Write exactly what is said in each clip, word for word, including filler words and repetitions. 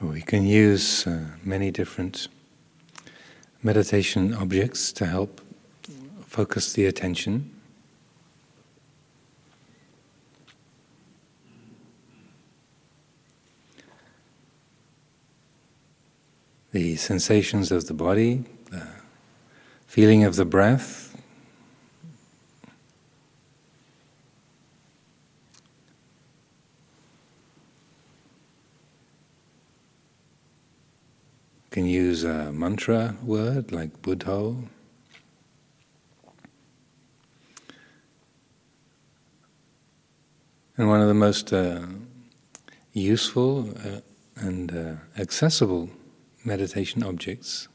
We can use uh, many different meditation objects to help focus the attention. The sensations of the body, the feeling of the breath, can use a mantra word like buddho. And one of the most uh, useful uh, and uh, accessible meditation objects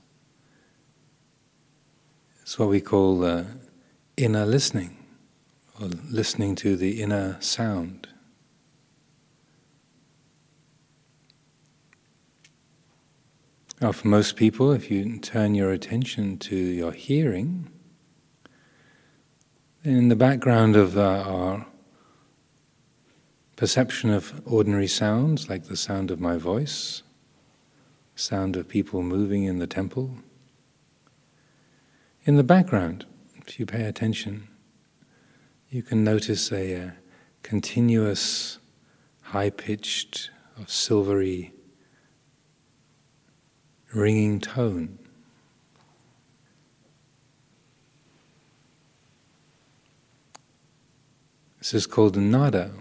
is what we call uh, inner listening, or listening to the inner sound. Now, for most people, if you turn your attention to your hearing, in the background of uh, our perception of ordinary sounds, like the sound of my voice, sound of people moving in the temple, in the background, if you pay attention, you can notice a, a continuous, high-pitched, or silvery ringing tone. This is called nada,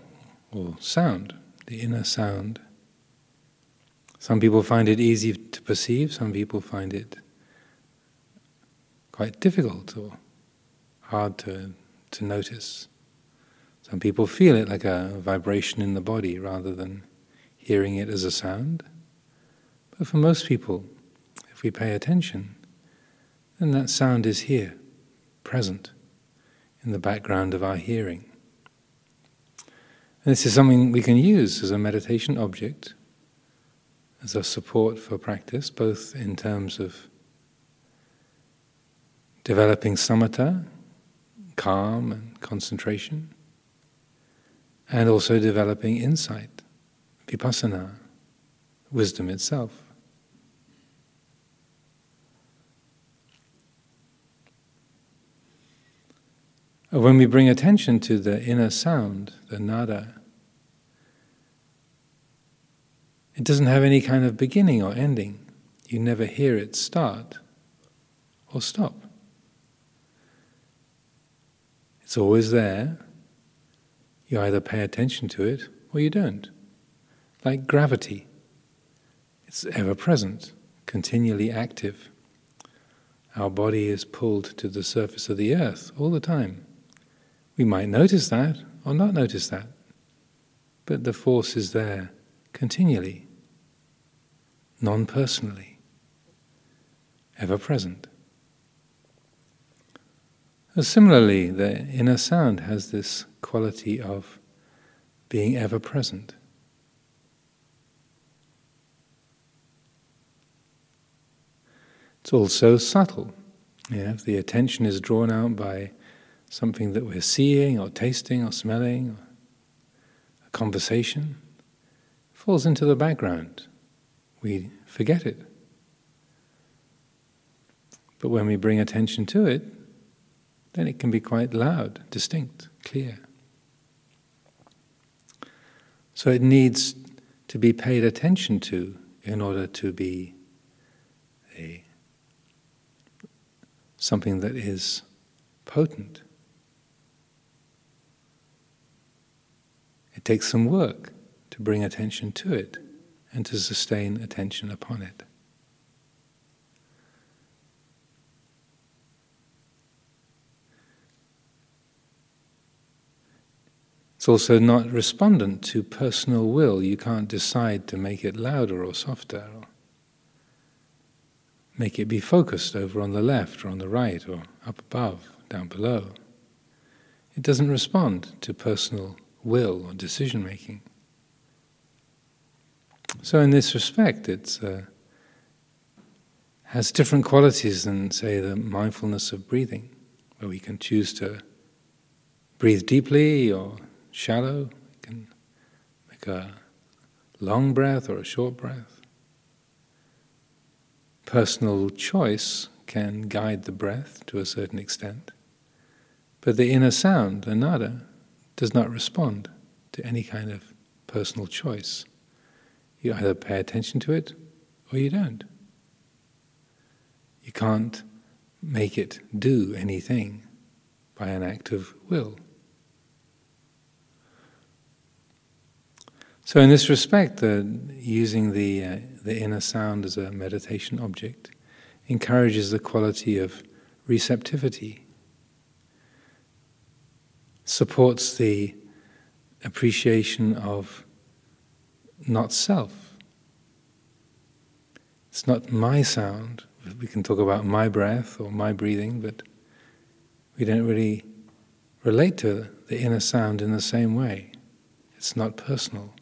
or sound, the inner sound. Some people find it easy to perceive, some people find it quite difficult or hard to, to notice. Some people feel it like a vibration in the body rather than hearing it as a sound. But for most people, if we pay attention, then that sound is here, present, in the background of our hearing. And this is something we can use as a meditation object, as a support for practice, both in terms of developing samatha, calm and concentration, and also developing insight, vipassana, wisdom itself. When we bring attention to the inner sound, the nada, it doesn't have any kind of beginning or ending. You never hear it start or stop. It's always there. You either pay attention to it or you don't. Like gravity, it's ever present, continually active. Our body is pulled to the surface of the earth all the time. We might notice that or not notice that, but the force is there continually, non-personally, ever present. And similarly, the inner sound has this quality of being ever present. It's also subtle. Yeah, if the attention is drawn out by something that we're seeing or tasting or smelling, or a conversation, it falls into the background. We forget it. But when we bring attention to it, then it can be quite loud, distinct, clear. So it needs to be paid attention to in order to be a something that is potent. It takes some work to bring attention to it and to sustain attention upon it. It's also not respondent to personal will. You can't decide to make it louder or softer, or make it be focused over on the left or on the right or up above, down below. It doesn't respond to personal will or decision making. So in this respect, it uh, has different qualities than, say, the mindfulness of breathing, where we can choose to breathe deeply or shallow. We can make a long breath or a short breath. personal choice can guide the breath to a certain extent, but the inner sound, the nada, does not respond to any kind of personal choice. You either pay attention to it or you don't. You can't make it do anything by an act of will. So in this respect, the, using the, uh, the inner sound as a meditation object encourages the quality of receptivity, supports the appreciation of not-self. It's not my sound. We can talk about my breath or my breathing, but we don't really relate to the inner sound in the same way. It's not personal.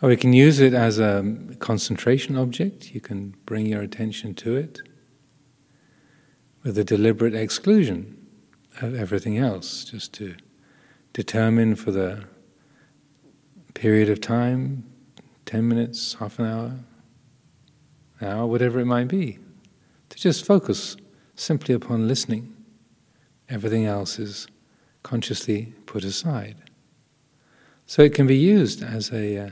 Or we can use it as a concentration object. You can bring your attention to it with a deliberate exclusion of everything else, just to determine for the period of time, ten minutes, half an hour, an hour, whatever it might be, to just focus simply upon listening. Everything else is consciously put aside. So it can be used as a uh,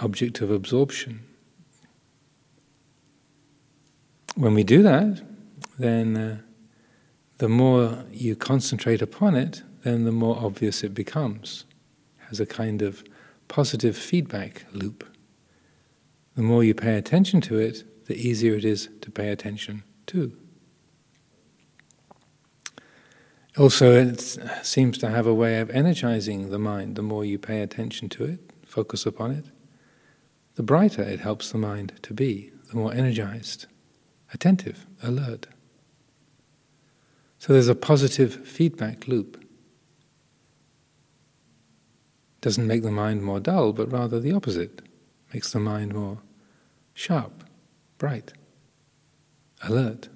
object of absorption. When we do that, then uh, the more you concentrate upon it, then the more obvious it becomes. It has a kind of positive feedback loop. The more you pay attention to it, the easier it is to pay attention to. Also, it seems to have a way of energizing the mind. The more you pay attention to it, focus upon it, the brighter it helps the mind to be, the more energized, attentive, alert. So there's a positive feedback loop. Doesn't make the mind more dull, but rather the opposite. Makes the mind more sharp, bright, alert.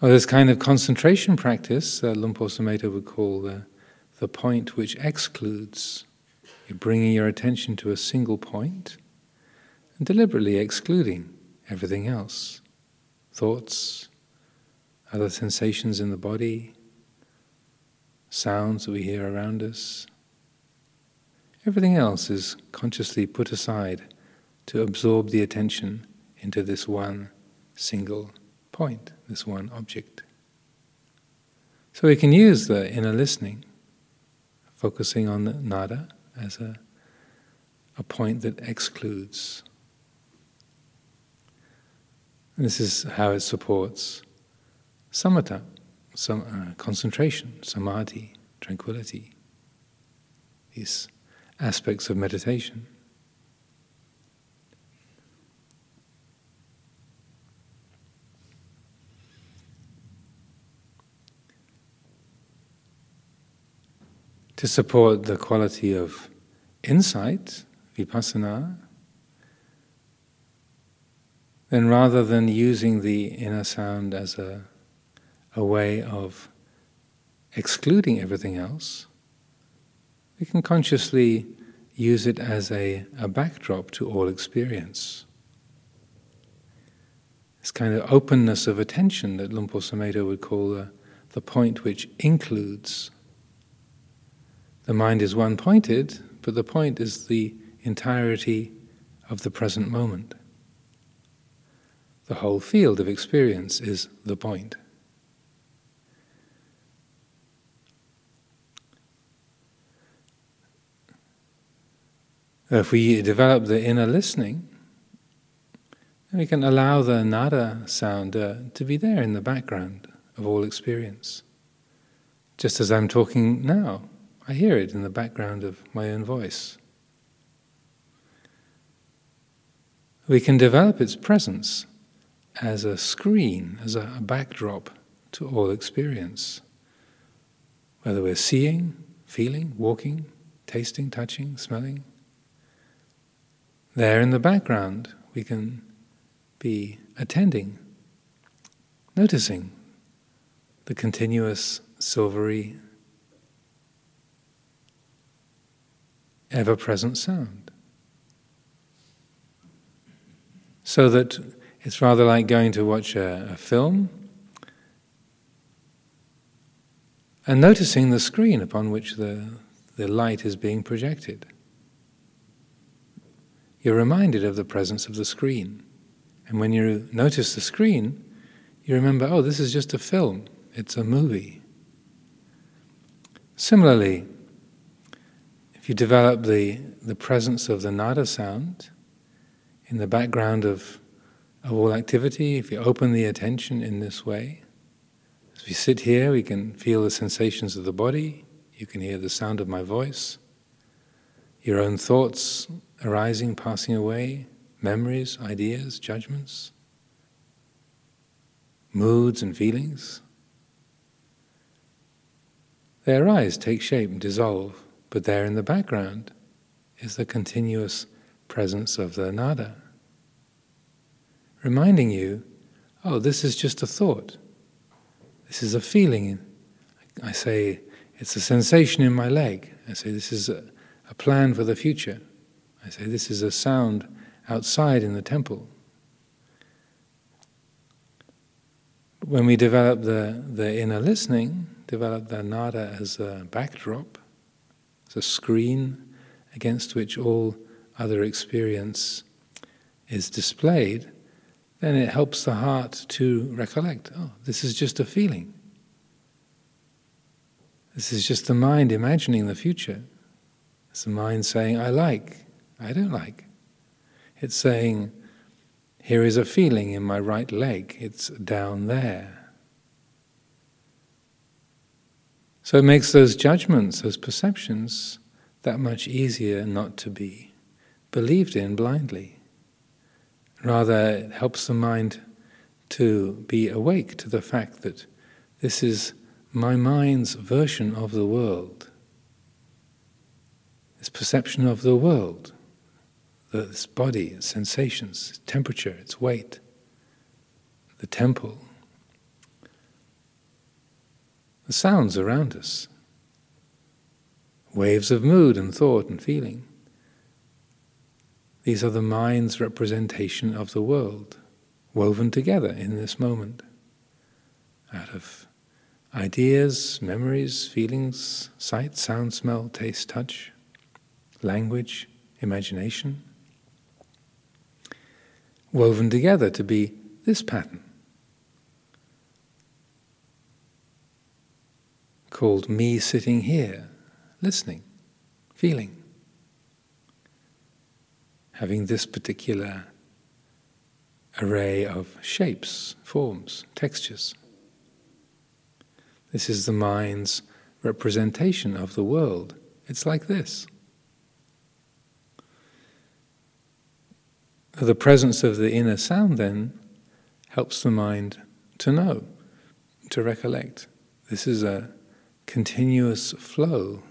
Well, this kind of concentration practice, uh, Lumpo Sumato would call the the point which excludes. You're bringing your attention to a single point and deliberately excluding everything else. Thoughts, other sensations in the body, sounds that we hear around us. Everything else is consciously put aside to absorb the attention into this one single point, this one object. So we can use the inner listening, focusing on the nada as a, a point that excludes. And this is how it supports samatha, some, uh, concentration, samadhi, tranquility, these aspects of meditation. To support the quality of insight, vipassana, then rather than using the inner sound as a, a way of excluding everything else, we can consciously use it as a, a backdrop to all experience. This kind of openness of attention that Lompo Sumato would call the, the point which includes. The mind is one-pointed, but the point is the entirety of the present moment. The whole field of experience is the point. If we develop the inner listening, then we can allow the nada sound uh, to be there in the background of all experience. Just as I'm talking now, I hear it in the background of my own voice. We can develop its presence as a screen, as a backdrop to all experience, whether we're seeing, feeling, walking, tasting, touching, smelling. There in the background, we can be attending, noticing the continuous, silvery, ever-present sound. So that it's rather like going to watch a, a film and noticing the screen upon which the, the light is being projected. You're reminded of the presence of the screen. And when you notice the screen, you remember, oh, this is just a film, it's a movie. Similarly, if you develop the, the presence of the nada sound in the background of, of all activity, if you open the attention in this way, as we sit here, we can feel the sensations of the body, you can hear the sound of my voice, your own thoughts arising, passing away, memories, ideas, judgments, moods and feelings. They arise, take shape and dissolve, but there in the background is the continuous presence of the nada, reminding you, oh, this is just a thought, this is a feeling. I say, it's a sensation in my leg. I say, this is a, a plan for the future. I say, this is a sound outside in the temple. When we develop the, the inner listening, develop the nada as a backdrop, as a screen against which all other experience is displayed, then it helps the heart to recollect, oh, this is just a feeling. This is just the mind imagining the future. It's the mind saying, I like, I don't like. It's saying, here is a feeling in my right leg, it's down there. So it makes those judgments, those perceptions, that much easier not to be believed in blindly. Rather, it helps the mind to be awake to the fact that this is my mind's version of the world, this perception of the world. This body, its sensations, its temperature, its weight, the temple, the sounds around us, waves of mood and thought and feeling. These are the mind's representation of the world, woven together in this moment, out of ideas, memories, feelings, sight, sound, smell, taste, touch, language, imagination, woven together to be this pattern, called me sitting here, listening, feeling, having this particular array of shapes, forms, textures. This is the mind's representation of the world. It's like this. The presence of the inner sound then helps the mind to know, to recollect. This is a continuous flow,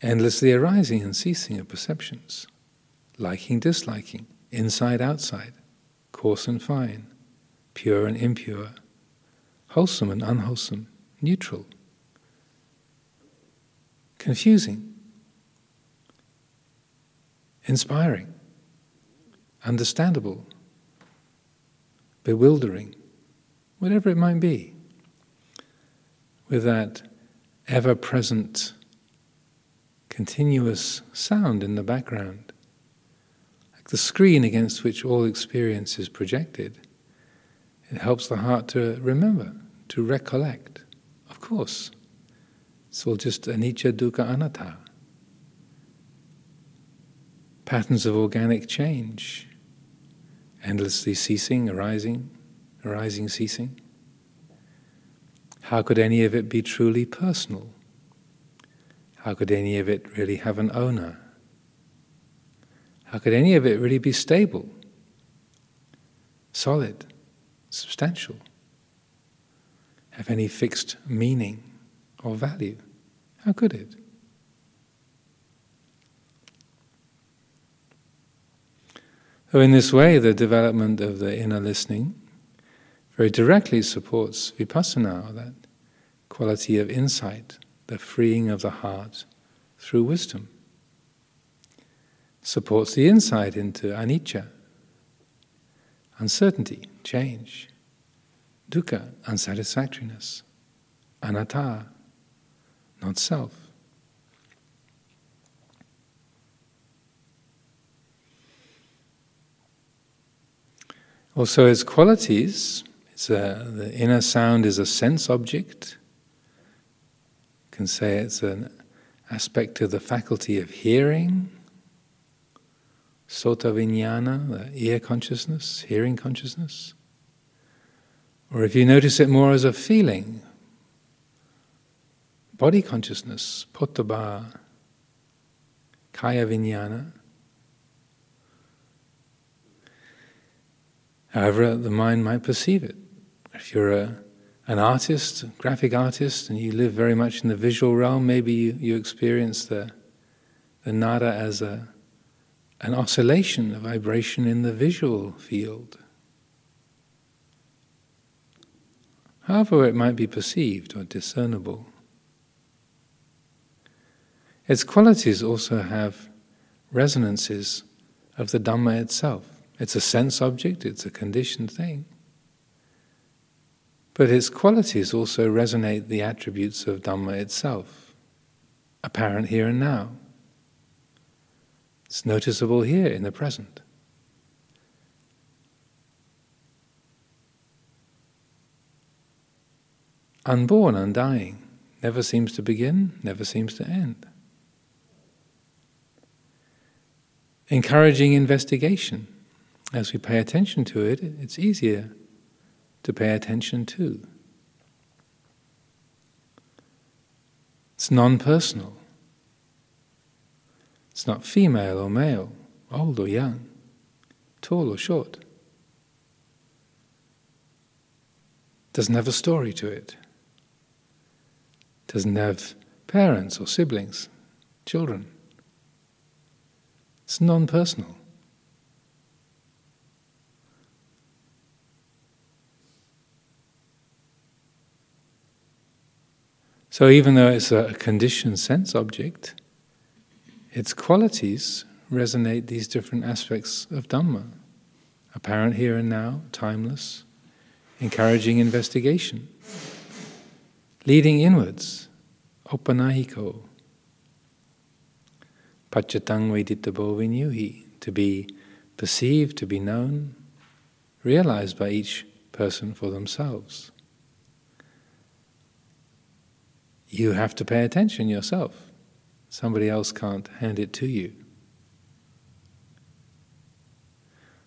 endlessly arising and ceasing of perceptions, liking, disliking, inside, outside, coarse and fine, pure and impure, wholesome and unwholesome, neutral, confusing, inspiring, understandable, bewildering, whatever it might be, with that ever-present, continuous sound in the background, like the screen against which all experience is projected. It helps the heart to remember, to recollect. Of course, it's all just anicca, dukkha, anatta. Patterns of organic change, endlessly ceasing, arising, arising, ceasing. How could any of it be truly personal? How could any of it really have an owner? How could any of it really be stable, solid, substantial, have any fixed meaning or value? How could it? So in this way, the development of the inner listening very directly supports vipassana, or that quality of insight, the freeing of the heart through wisdom. Supports the insight into anicca, uncertainty, change, dukkha, unsatisfactoriness, anatta, not self. Also, its qualities, it's a, the inner sound is a sense object. You can say it's an aspect of the faculty of hearing, sota vinyana, the ear consciousness, hearing consciousness. Or if you notice it more as a feeling, body consciousness, potabha, kaya vinyana. However, the mind might perceive it. If you're a, an artist, a graphic artist, and you live very much in the visual realm, maybe you, you experience the, the nada as a, an oscillation, a vibration in the visual field. However it might be perceived or discernible. Its qualities also have resonances of the Dhamma itself. It's a sense object, it's a conditioned thing. But its qualities also resonate the attributes of Dhamma itself, apparent here and now. It's noticeable here in the present. Unborn, undying, never seems to begin, never seems to end. Encouraging investigation. As we pay attention to it, it's easier to pay attention to. It's non-personal. It's not female or male, old or young, tall or short. It doesn't have a story to it. It doesn't have parents or siblings, children. It's non-personal. So even though it's a conditioned sense object, its qualities resonate these different aspects of Dhamma. Apparent here and now, timeless, encouraging investigation, leading inwards, opanahiko, pacchataṅve dittabho vinyuhi, to be perceived, to be known, realized by each person for themselves. You have to pay attention yourself. Somebody else can't hand it to you.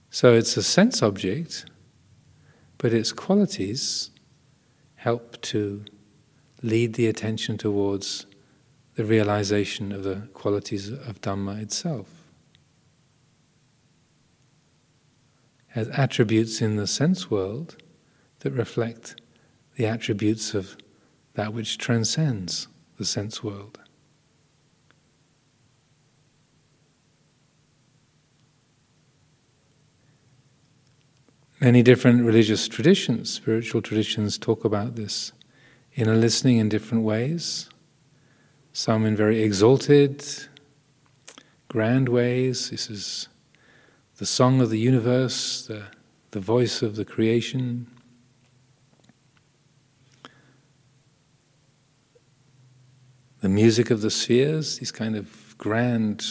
So it's a sense object, but its qualities help to lead the attention towards the realization of the qualities of Dhamma itself. As attributes in the sense world that reflect the attributes of that which transcends the sense world. Many different religious traditions, spiritual traditions, talk about this inner listening in different ways. Some in very exalted, grand ways. This is the song of the universe, the, the voice of the creation. The music of the spheres, these kind of grand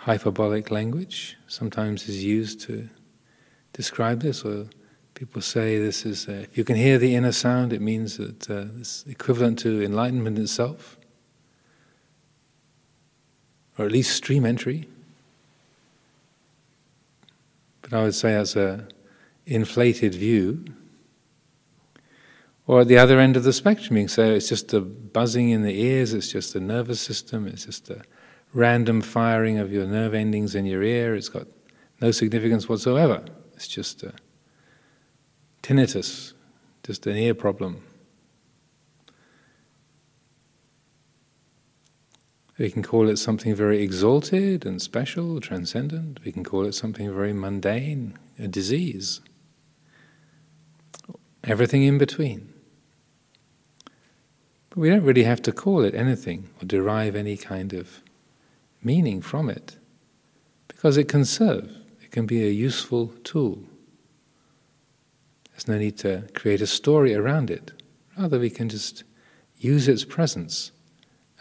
hyperbolic language sometimes is used to describe this, or people say this is, uh, if you can hear the inner sound, it means that uh, it's equivalent to enlightenment itself, or at least stream entry. But I would say that's an inflated view. Or at the other end of the spectrum, you can say it's just the buzzing in the ears, it's just the nervous system, it's just the random firing of your nerve endings in your ear, it's got no significance whatsoever. It's just a tinnitus, just an ear problem. We can call it something very exalted and special, transcendent. We can call it something very mundane, a disease. Everything in between. But we don't really have to call it anything or derive any kind of meaning from it, because it can serve. It can be a useful tool. There's no need to create a story around it. Rather, we can just use its presence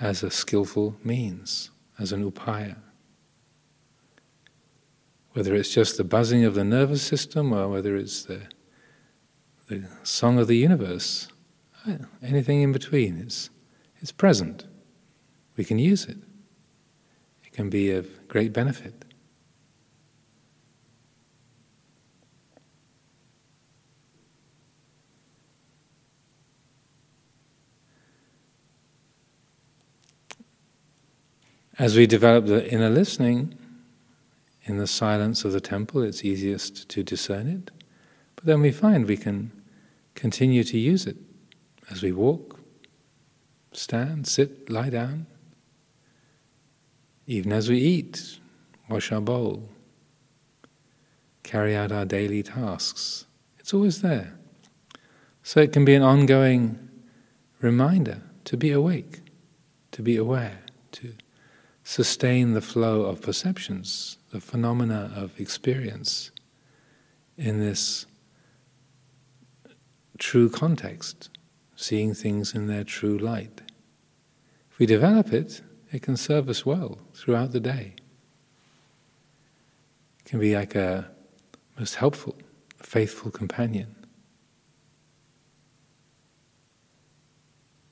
as a skillful means, as an upaya. Whether it's just the buzzing of the nervous system or whether it's the, the song of the universe, anything in between, it's, it's present. We can use it. It can be of great benefit. As we develop the inner listening, in the silence of the temple, it's easiest to discern it. But then we find we can continue to use it as we walk, stand, sit, lie down, even as we eat, wash our bowl, carry out our daily tasks. It's always there. So it can be an ongoing reminder to be awake, to be aware, to sustain the flow of perceptions, the phenomena of experience in this true context, seeing things in their true light. If we develop it, it can serve us well throughout the day. It can be like a most helpful, faithful companion.